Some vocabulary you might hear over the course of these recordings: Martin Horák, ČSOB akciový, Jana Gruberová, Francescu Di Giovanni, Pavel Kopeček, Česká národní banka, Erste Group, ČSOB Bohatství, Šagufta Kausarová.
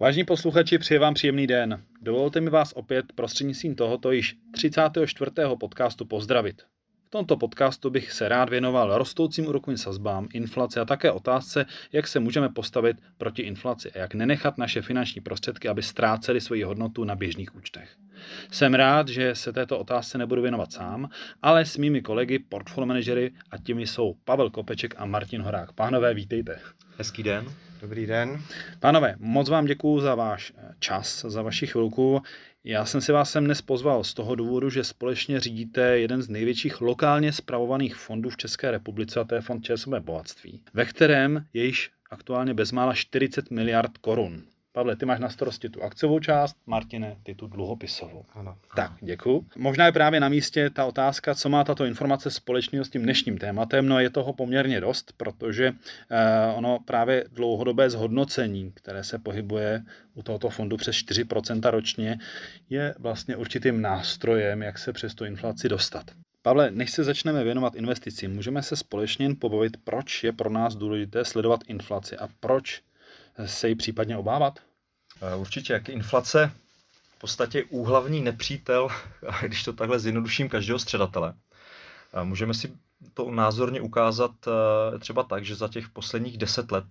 Vážení posluchači, přeji vám příjemný den. Dovolte mi vás opět prostřednictvím tohoto již 34. podcastu pozdravit. V tomto podcastu bych se rád věnoval rostoucím úrokovým sazbám, inflaci a také otázce, jak se můžeme postavit proti inflaci a jak nenechat naše finanční prostředky, aby ztrácely svoji hodnotu na běžných účtech. Jsem rád, že se této otázce nebudu věnovat sám, ale s mými kolegy, portfolio manažery, a těmi jsou Pavel Kopeček a Martin Horák. Pánové, vítejte. Hezký den. Dobrý den. Pánové, moc vám děkuju za váš čas, za vaši chvilku. Já jsem si vás sem dnes pozval z toho důvodu, že společně řídíte jeden z největších lokálně spravovaných fondů v České republice, a to je fond ČSOB Bohatství, ve kterém je již aktuálně bezmála 40 miliard korun. Pavle, ty máš na starosti tu akciovou část, Martine, ty tu dluhopisovou. Ano. Tak, děkuju. Možná je právě na místě ta otázka, co má tato informace společného s tím dnešním tématem. No, je toho poměrně dost, protože ono právě dlouhodobé zhodnocení, které se pohybuje u tohoto fondu přes 4% ročně, je vlastně určitým nástrojem, jak se přes tu inflaci dostat. Pavle, než se začneme věnovat investicím, můžeme se společně jen pobavit, proč je pro nás důležité sledovat inflaci a proč se jí případně obávat? Určitě, jak inflace v podstatě úhlavní nepřítel, když to takhle zjednoduším, každého střadatele. Můžeme si to názorně ukázat třeba tak, že za těch posledních 10 let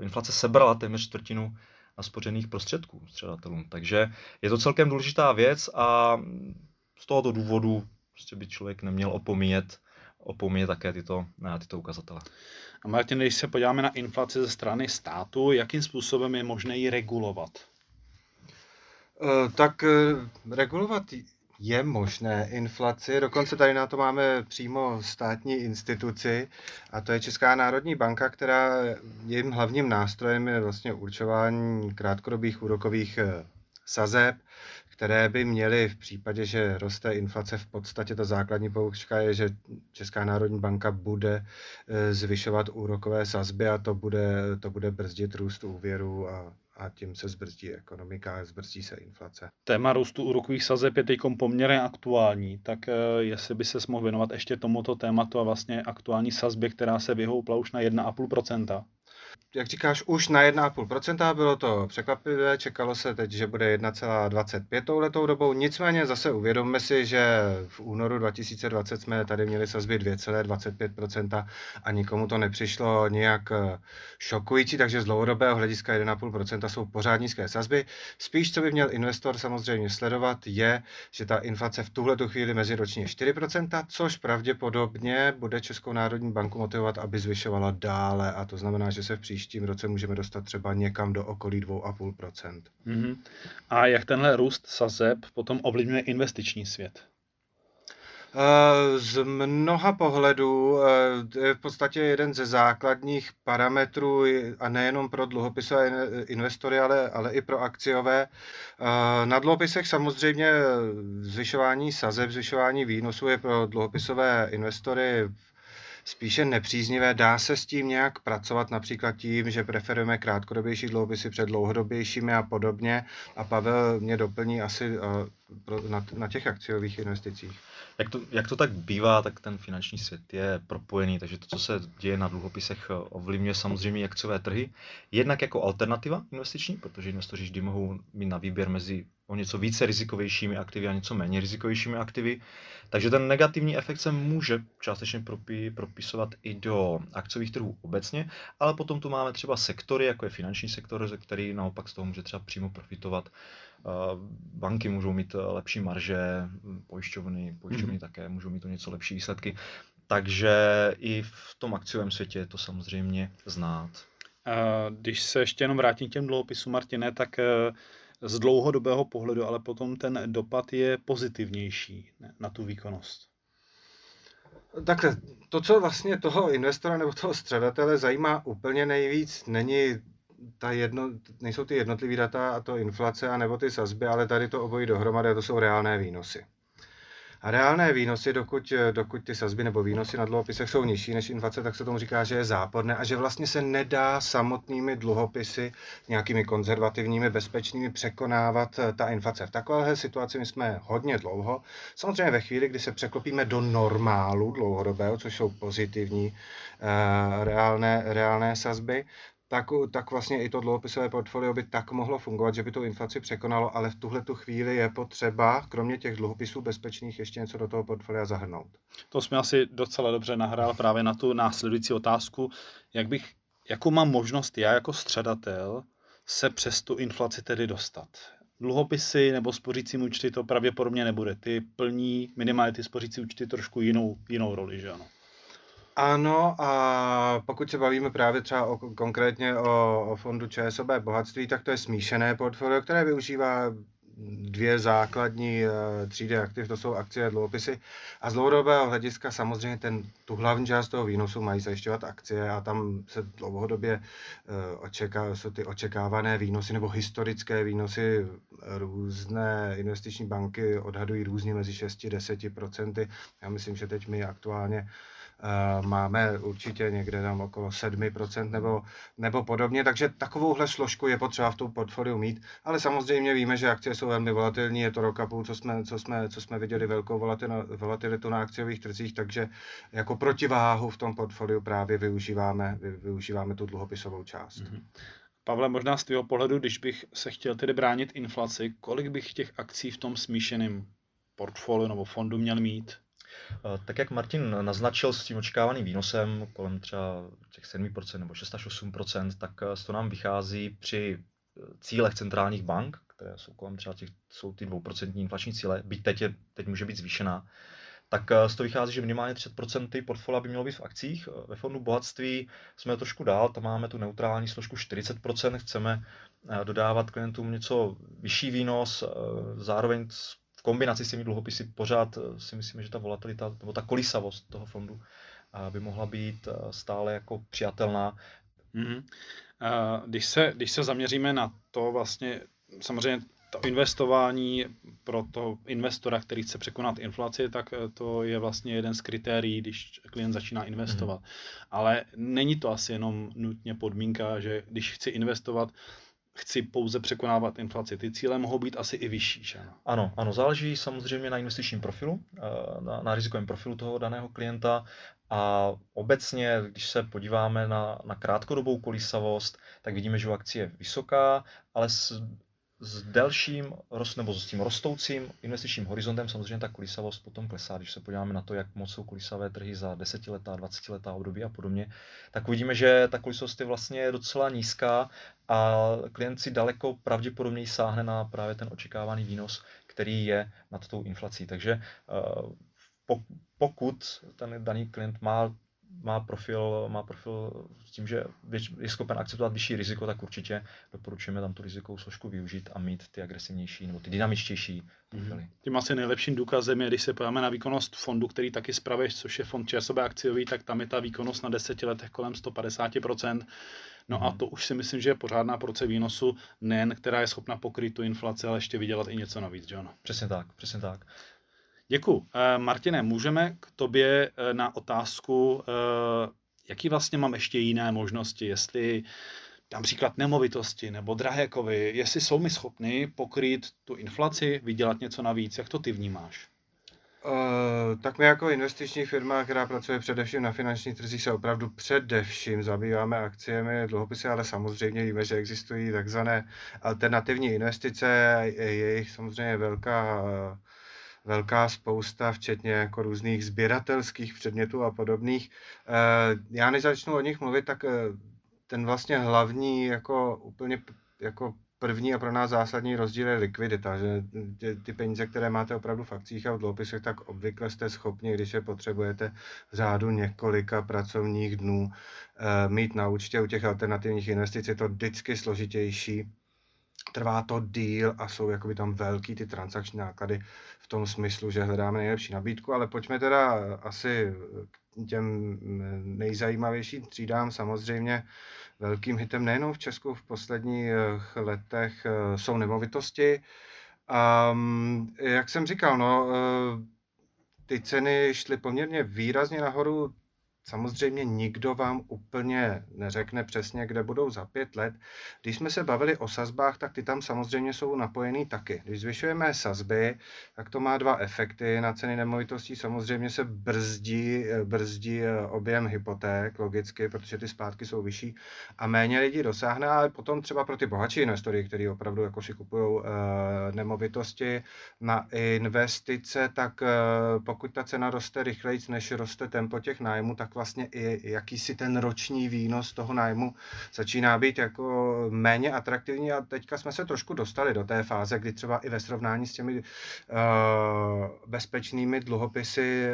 inflace sebrala téměř čtvrtinu naspořených prostředků střadatelům. Takže je to celkem důležitá věc a z tohoto důvodu prostě by člověk neměl opomíjet také tyto ukazatele. A Martin, když se podíváme na inflaci ze strany státu, jakým způsobem je možné ji regulovat? Tak regulovat je možné inflaci, dokonce tady na to máme přímo státní instituci, a to je Česká národní banka, která jejím hlavním nástrojem je vlastně určování krátkodobých úrokových sazeb, které by měly v případě, že roste inflace, v podstatě ta základní poučka je, že Česká národní banka bude zvyšovat úrokové sazby a to bude brzdit růst úvěru a tím se zbrzdí ekonomika a zbrzdí se inflace. Téma růstu úrokových sazeb je teď poměrně aktuální, tak jestli by se mohl věnovat ještě tomuto tématu a vlastně aktuální sazbě, která se vyhoupla už na 1,5%. Jak říkáš, už na 1,5%, bylo to překvapivé, čekalo se teď, že bude 1,25 touhletou dobou, nicméně zase uvědomme si, že v únoru 2020 jsme tady měli sazby 2,25% a nikomu to nepřišlo nějak šokující, takže z dlouhodobého hlediska 1,5% jsou pořád nízké sazby. Spíš, co by měl investor samozřejmě sledovat, je, že ta inflace v tuhletu chvíli meziročně 4%, což pravděpodobně bude Českou národní banku motivovat, aby zvyšovala dále, a to znamená, že se v příštím roce můžeme dostat třeba někam do okolí 2,5%. Mm-hmm. A jak tenhle růst sazeb potom ovlivňuje investiční svět? Z mnoha pohledů je v podstatě jeden ze základních parametrů, a nejenom pro dluhopisové investory, ale i pro akciové. Na dluhopisech samozřejmě zvyšování sazeb, zvyšování výnosů je pro dluhopisové investory spíše nepříznivé. Dá se s tím nějak pracovat, například tím, že preferujeme krátkodobější dluhopisy před dlouhodobějšími a podobně. A Pavel mě doplní asi na těch akciových investicích. Jak to tak bývá, tak ten finanční svět je propojený, takže to, co se děje na dluhopisech, ovlivňuje samozřejmě akciové trhy. Jednak jako alternativa investiční, protože investoři vždy mohou mít na výběr mezi o něco více rizikovějšími aktivy a něco méně rizikovějšími aktivy. Takže ten negativní efekt se může částečně propisovat i do akciových trhů obecně, ale potom tu máme třeba sektory, jako je finanční sektor, který naopak z toho může třeba přímo profitovat. Banky můžou mít lepší marže, pojišťovny také můžou mít o něco lepší výsledky. Takže i v tom akciovém světě je to samozřejmě znát. Když se ještě jenom vrátím k těm dluhopisům, Martine, tak z dlouhodobého pohledu, ale potom ten dopad je pozitivnější na tu výkonnost. Takhle, to, co vlastně toho investora nebo toho střadatele zajímá úplně nejvíc, nejsou ty jednotlivý data, a to inflace, anebo ty sazby, ale tady to obojí dohromady, to jsou reálné výnosy. A reálné výnosy, dokud ty sazby nebo výnosy na dluhopisech jsou nižší než inflace, tak se tomu říká, že je záporné a že vlastně se nedá samotnými dluhopisy, nějakými konzervativními, bezpečnými, překonávat ta inflace. V takové situaci my jsme hodně dlouho. Samozřejmě ve chvíli, kdy se překlopíme do normálu dlouhodobého, což jsou pozitivní reálné sazby, tak vlastně i to dluhopisové portfolio by tak mohlo fungovat, že by tu inflaci překonalo, ale v tuhle tu chvíli je potřeba, kromě těch dluhopisů bezpečných, ještě něco do toho portfolia zahrnout. To jsme asi docela dobře nahrál právě na tu následující otázku, jakou mám možnost já jako střadatel se přes tu inflaci tedy dostat. Dluhopisy nebo spořící účty to pravděpodobně nebude. Ty plní minimálně ty spořící účty trošku jinou roli, že ano? Ano, a pokud se bavíme právě třeba konkrétně o fondu ČSOB Bohatství, tak to je smíšené portfolio, které využívá dvě základní třídy aktiv, to jsou akcie a dluhopisy. A z dlouhodobého hlediska samozřejmě tu hlavní část toho výnosu mají zajišťovat akcie a tam se dlouhodobě jsou ty očekávané výnosy nebo historické výnosy. Různé investiční banky odhadují různě mezi 6-10%. Já myslím, že teď my aktuálně máme určitě někde tam okolo 7% nebo podobně, takže takovouhle složku je potřeba v tom portfoliu mít, ale samozřejmě víme, že akcie jsou velmi volatilní, je to rok a půl, co jsme viděli velkou volatilitu na akciových trzích, takže jako protiváhu v tom portfoliu právě využíváme tu dluhopisovou část. Mm-hmm. Pavle, možná z tvého pohledu, když bych se chtěl tedy bránit inflaci, kolik bych těch akcí v tom smíšeném portfoliu nebo fondu měl mít? Tak jak Martin naznačil s tím očekávaným výnosem kolem třeba těch 7% nebo 6 až 8%, tak to nám vychází při cílech centrálních bank, které jsou kolem třeba ty 2% inflační cíle, byť teď může být zvýšená, tak z toho vychází, že minimálně 30% portfolia by mělo být v akcích. Ve fondu bohatství jsme trošku dál, tam máme tu neutrální složku 40%, chceme dodávat klientům něco vyšší výnos, zároveň v kombinaci s těmi dluhopisy pořád si myslíme, že ta volatilita nebo ta kolísavost toho fondu by mohla být stále jako přijatelná. Mm-hmm. Když se zaměříme na to vlastně, samozřejmě to investování pro toho investora, který chce překonat inflaci, tak to je vlastně jeden z kritérií, když klient začíná investovat. Mm-hmm. Ale není to asi jenom nutně podmínka, že když chci investovat, chci pouze překonávat inflaci. Ty cíle mohou být asi i vyšší, že? Ano, záleží samozřejmě na investičním profilu, na rizikovém profilu toho daného klienta a obecně, když se podíváme na krátkodobou kolísavost, tak vidíme, že u akcie je vysoká, ale s tím rostoucím investičním horizontem samozřejmě ta kolísavost potom klesá. Když se podíváme na to, jak moc jsou kolísavé trhy za 10letá, 20letá období a podobně, tak uvidíme, že ta kolísavost je vlastně docela nízká a klient si daleko pravděpodobněji sáhne na právě ten očekávaný výnos, který je nad tou inflací. Takže pokud ten daný klient má profil s tím, že je schopen akceptovat vyšší riziko, tak určitě doporučujeme tam tu rizikovou složku využít a mít ty agresivnější nebo ty dynamičtější profily. Mm-hmm. Tím asi nejlepším důkazem je, když se podíváme na výkonnost fondu, který taky spravuješ, což je fond ČSOB akciový, tak tam je ta výkonnost na 10 letech kolem 150%. No a to už si myslím, že je pořádná porce výnosu, nejen která je schopna pokryt tu inflaci, ale ještě vydělat i něco navíc, John. Přesně tak. Děkuju. Martine, můžeme k tobě na otázku, jaký vlastně mám ještě jiné možnosti, jestli například nemovitosti nebo drahé kovy, jestli jsou mi schopny pokrýt tu inflaci, vydělat něco navíc, jak to ty vnímáš? Tak my jako investiční firma, která pracuje především na finančních trzích, se opravdu především zabýváme akciemi, dluhopisy, ale samozřejmě víme, že existují takzvané alternativní investice, je jejich samozřejmě velká spousta, včetně jako různých sběratelských předmětů a podobných. Já než začnu o nich mluvit, tak ten vlastně hlavní, jako úplně jako první a pro nás zásadní rozdíl je likvidita, že ty peníze, které máte opravdu v akcích a v dluhopisech, tak obvykle jste schopni, když je potřebujete v řádu několika pracovních dnů mít na účtě. U těch alternativních investic je to vždycky složitější. Trvá to díl a jsou jakoby tam velký ty transakční náklady v tom smyslu, že hledáme nejlepší nabídku, ale pojďme teda asi k těm nejzajímavějším třídám. Samozřejmě velkým hitem nejenom v Česku v posledních letech jsou nemovitosti. Jak jsem říkal, ty ceny šly poměrně výrazně nahoru Samozřejmě nikdo vám úplně neřekne přesně, kde budou za 5 let. Když jsme se bavili o sazbách, tak ty tam samozřejmě jsou napojený taky. Když zvyšujeme sazby, tak to má 2 efekty. Na ceny nemovitostí samozřejmě se brzdí objem hypoték, logicky, protože ty splátky jsou vyšší a méně lidí dosáhne, ale potom třeba pro ty bohatší investory, kteří opravdu jako si kupují nemovitosti na investice, tak pokud ta cena roste rychleji, než roste tempo těch nájmů, tak vlastně i jakýsi ten roční výnos toho nájmu začíná být jako méně atraktivní a teďka jsme se trošku dostali do té fáze, kdy třeba i ve srovnání s těmi bezpečnými dluhopisy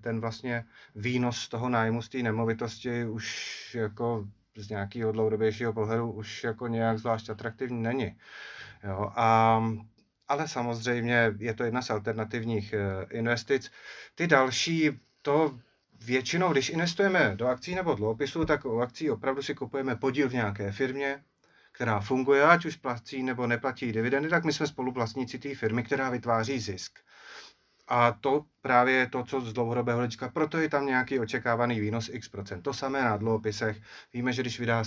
ten vlastně výnos z toho nájmu z té nemovitosti už jako z nějakého dlouhodobějšího pohledu už jako nějak zvlášť atraktivní není. Jo, ale samozřejmě je to jedna z alternativních investic. Ty další, to většinou, když investujeme do akcí nebo dluhopisů, tak u akcí opravdu si kupujeme podíl v nějaké firmě, která funguje, ať už platí nebo neplatí dividendy, tak my jsme spoluvlastníci té firmy, která vytváří zisk. A to právě je to, co z dlouhodobého hlediska, proto je tam nějaký očekávaný výnos x%. To samé na dluhopisech. Víme, že když vydá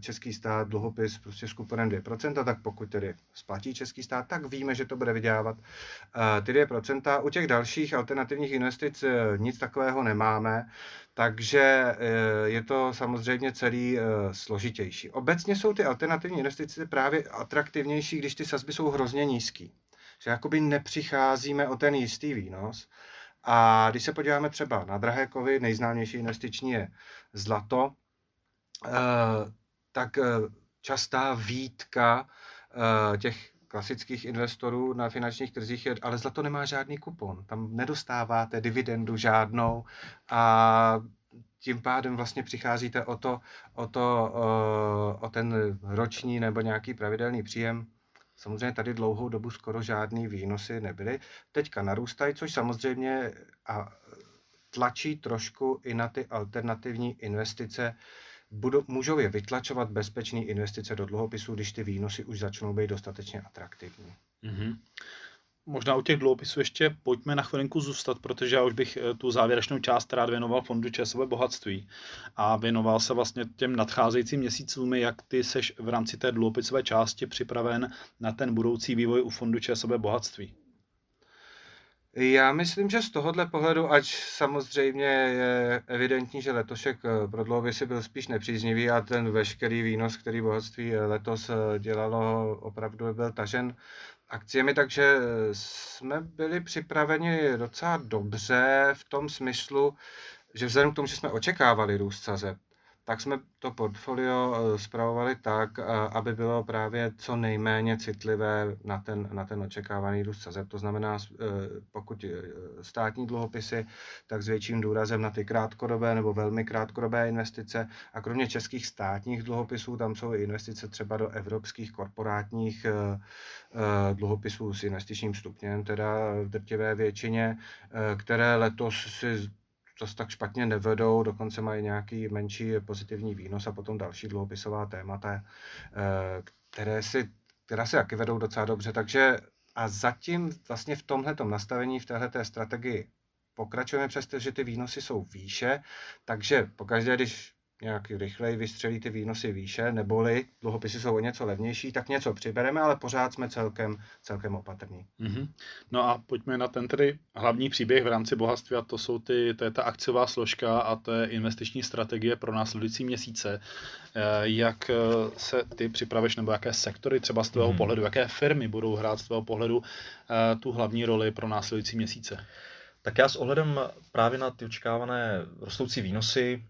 český stát dluhopis prostě s kuponem 2%, tak pokud tedy splatí český stát, tak víme, že to bude vydělávat ty 2%. U těch dalších alternativních investic nic takového nemáme, takže je to samozřejmě celý složitější. Obecně jsou ty alternativní investice právě atraktivnější, když ty sazby jsou hrozně nízký. Že jakoby nepřicházíme o ten jistý výnos. A když se podíváme třeba na drahé kovy, nejznámější investiční je zlato, tak častá výtka těch klasických investorů na finančních trzích je, ale zlato nemá žádný kupon, tam nedostáváte dividendu žádnou a tím pádem vlastně přicházíte o ten roční nebo nějaký pravidelný příjem. Samozřejmě tady dlouhou dobu skoro žádný výnosy nebyly. Teďka narůstají, což samozřejmě tlačí trošku i na ty alternativní investice. Můžou je vytlačovat bezpečné investice do dluhopisů, když ty výnosy už začnou být dostatečně atraktivní. Mm-hmm. Možná u těch dluhopisů ještě pojďme na chvilinku zůstat, protože já už bych tu závěrečnou část rád věnoval fondu ČSOB Bohatství a věnoval se vlastně těm nadcházejícím měsícům, jak ty seš v rámci té dluhopisové části připraven na ten budoucí vývoj u fondu ČSOB Bohatství. Já myslím, že z tohohle pohledu, ač samozřejmě je evidentní, že letošek pro dluhopisy byl spíš nepříznivý a ten veškerý výnos, který bohatství letos dělalo, opravdu byl tažen akciemi, takže jsme byli připraveni docela dobře v tom smyslu, že vzhledem k tomu, že jsme očekávali růst sazeb, tak jsme to portfolio spravovali tak, aby bylo právě co nejméně citlivé na ten očekávaný růst sazeb. To znamená, pokud státní dluhopisy, tak s větším důrazem na ty krátkodobé nebo velmi krátkodobé investice. A kromě českých státních dluhopisů, tam jsou i investice třeba do evropských korporátních dluhopisů s investičním stupněm, teda v drtivé většině, které letos si zase tak špatně nevedou, dokonce mají nějaký menší pozitivní výnos a potom další dluhopisová témata, která se taky vedou docela dobře. Takže a zatím vlastně v tomhletom nastavení, v téhleté strategii pokračujeme, přestože ty výnosy jsou výše, takže pokaždé, když nějak rychleji vystřelí ty výnosy výše, neboli dluhopisy jsou o něco levnější, tak něco přibereme, ale pořád jsme celkem opatrní. Mm-hmm. No a pojďme na ten tedy hlavní příběh v rámci bohatství, a to je ta akciová složka a to je investiční strategie pro následující měsíce. Jak se ty připravíš, nebo jaké sektory třeba z tvého pohledu, jaké firmy budou hrát z tvého pohledu tu hlavní roli pro následující měsíce? Tak já s ohledem právě na ty očekávané rostoucí výnosy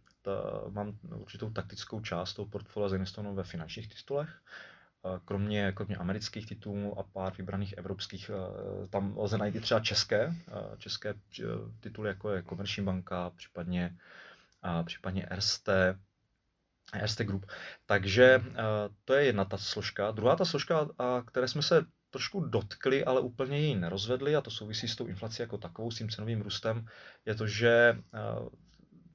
mám určitou taktickou část toho portfolia zainvestovanou ve finančních titulech. Kromě amerických titulů a pár vybraných evropských, tam lze najít i třeba české tituly, jako je Komerční banka, případně Erste Group. Takže to je jedna ta složka. Druhá ta složka, které jsme se trošku dotkli, ale úplně ji nerozvedli, a to souvisí s tou inflací jako takovou, s tím cenovým růstem, je to, že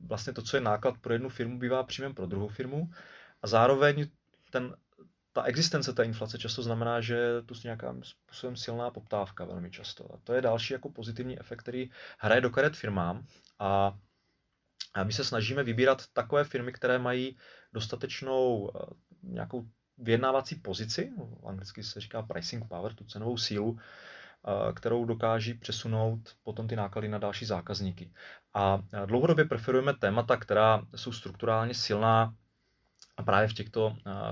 vlastně to, co je náklad pro jednu firmu, bývá příjmem pro druhou firmu a zároveň ta existence té inflace často znamená, že tu je nějakým způsobem silná poptávka velmi často. A to je další jako pozitivní efekt, který hraje do karet firmám a A my se snažíme vybírat takové firmy, které mají dostatečnou nějakou vyjednávací pozici, anglicky se říká pricing power, tu cenovou sílu, kterou dokáží přesunout potom ty náklady na další zákazníky. A dlouhodobě preferujeme témata, která jsou strukturálně silná, a právě v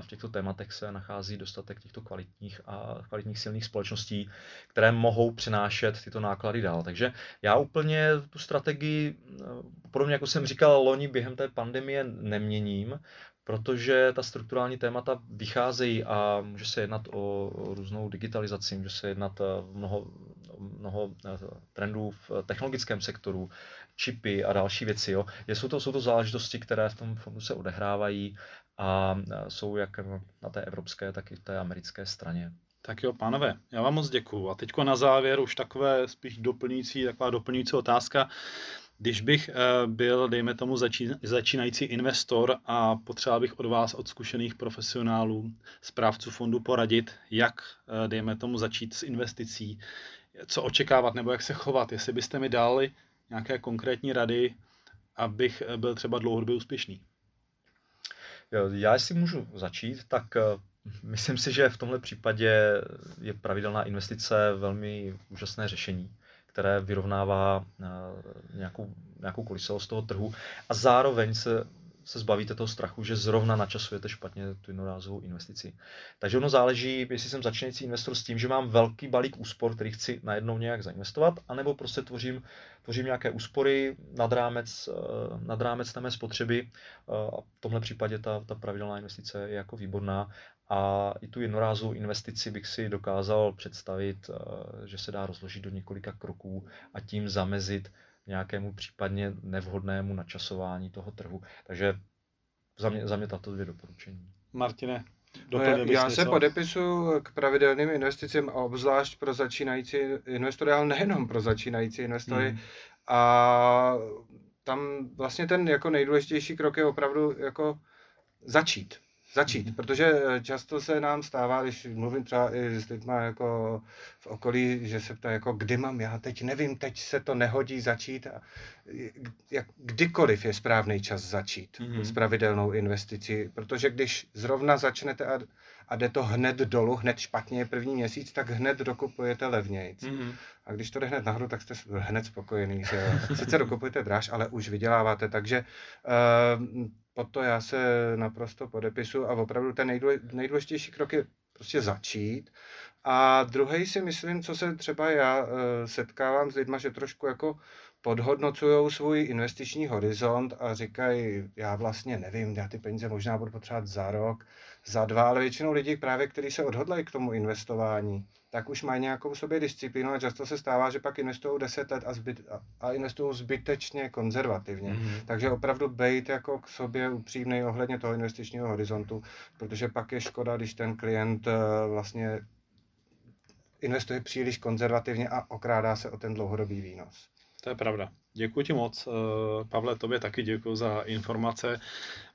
těchto tématech se nachází dostatek těchto kvalitních silných společností, které mohou přenášet tyto náklady dál. Takže já úplně tu strategii, podobně jako jsem říkal loni během té pandemie, neměním, protože ta strukturální témata vycházejí a může se jednat o různou digitalizaci, může se jednat o mnoho trendů v technologickém sektoru, čipy a další věci. Jo. Jsou to záležitosti, které v tom fondu se odehrávají a jsou jak na té evropské, tak i té americké straně. Tak jo, pánové, já vám moc děkuju. A teďko na závěr už takové spíš taková doplňující otázka. Když bych byl, dejme tomu, začínající investor a potřeboval bych od vás, od zkušených profesionálů, správců fondu poradit, jak, dejme tomu, začít s investicí, co očekávat nebo jak se chovat, jestli byste mi dali nějaké konkrétní rady, abych byl třeba dlouhodobě úspěšný. Já si můžu začít, tak myslím si, že v tomhle případě je pravidelná investice velmi úžasné řešení, které vyrovnává nějakou kolísavost toho trhu a zároveň se zbavíte toho strachu, že zrovna načasujete špatně tu jednorázovou investici. Takže ono záleží, jestli jsem začínající investor s tím, že mám velký balík úspor, který chci najednou nějak zainvestovat, anebo prostě tvořím nějaké úspory nad rámec té mé spotřeby. A v tomhle případě ta pravidelná investice je jako výborná. A i tu jednorázovou investici bych si dokázal představit, že se dá rozložit do několika kroků a tím zamezit nějakému případně nevhodnému načasování toho trhu. Takže za mě tato dvě doporučení. Martine, já se podepisuju k pravidelným investicím, obzvlášť pro začínající investory, ale nejenom pro začínající investory. A tam vlastně ten jako nejdůležitější krok je opravdu jako začít, protože často se nám stává, když mluvím třeba i s lidmi jako v okolí, že se ptají, jako kdy mám já, teď nevím, teď se to nehodí začít. A kdykoliv je správný čas začít s pravidelnou investicí, protože když zrovna začnete a jde to hned dolů, hned špatně je první měsíc, tak hned dokupujete levnějc. A když to jde hned nahoru, tak jste hned spokojený, že jo. Sice dokupujete dráž, ale už vyděláváte, takže pod to já se naprosto podepisuju a opravdu ten nejdůležitější krok je prostě začít. A druhý si myslím, co se třeba já setkávám s lidma, že trošku jako podhodnocujou svůj investiční horizont a říkají, já vlastně nevím, já ty peníze možná budu potřebovat za rok, za dva, ale většinou lidí právě, kteří se odhodlají k tomu investování, tak už mají nějakou sobě disciplínu a často se stává, že pak investují 10 let a investují zbytečně konzervativně. Takže opravdu bejt jako k sobě upřímnej ohledně toho investičního horizontu, protože pak je škoda, když ten klient vlastně investuje příliš konzervativně a okrádá se o ten dlouhodobý výnos. To je pravda. Děkuji ti moc. Pavle, tobě taky děkuji za informace.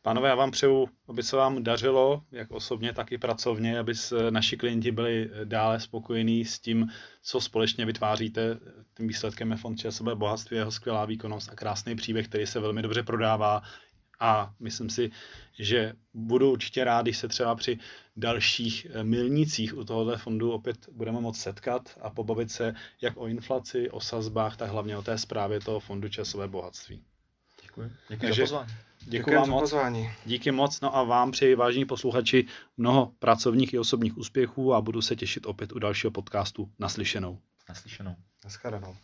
Pánové, já vám přeju, aby se vám dařilo, jak osobně, tak i pracovně, aby naši klienti byli dále spokojení s tím, co společně vytváříte. Tím výsledkem je fond ČSOB Bohatství, jeho skvělá výkonnost a krásný příběh, který se velmi dobře prodává. A myslím si, že budu určitě rád, když se třeba při dalších milnících u tohoto fondu opět budeme moct setkat a pobavit se jak o inflaci, o sazbách, tak hlavně o té zprávě toho fondu ČSOB Bohatství. Děkuji. Děkuji za pozvání. Děkuji vám moc. Díky moc. No a vám přeji, vážení posluchači, mnoho pracovních i osobních úspěchů a budu se těšit opět u dalšího podcastu. Naslyšenou. Naschledanou.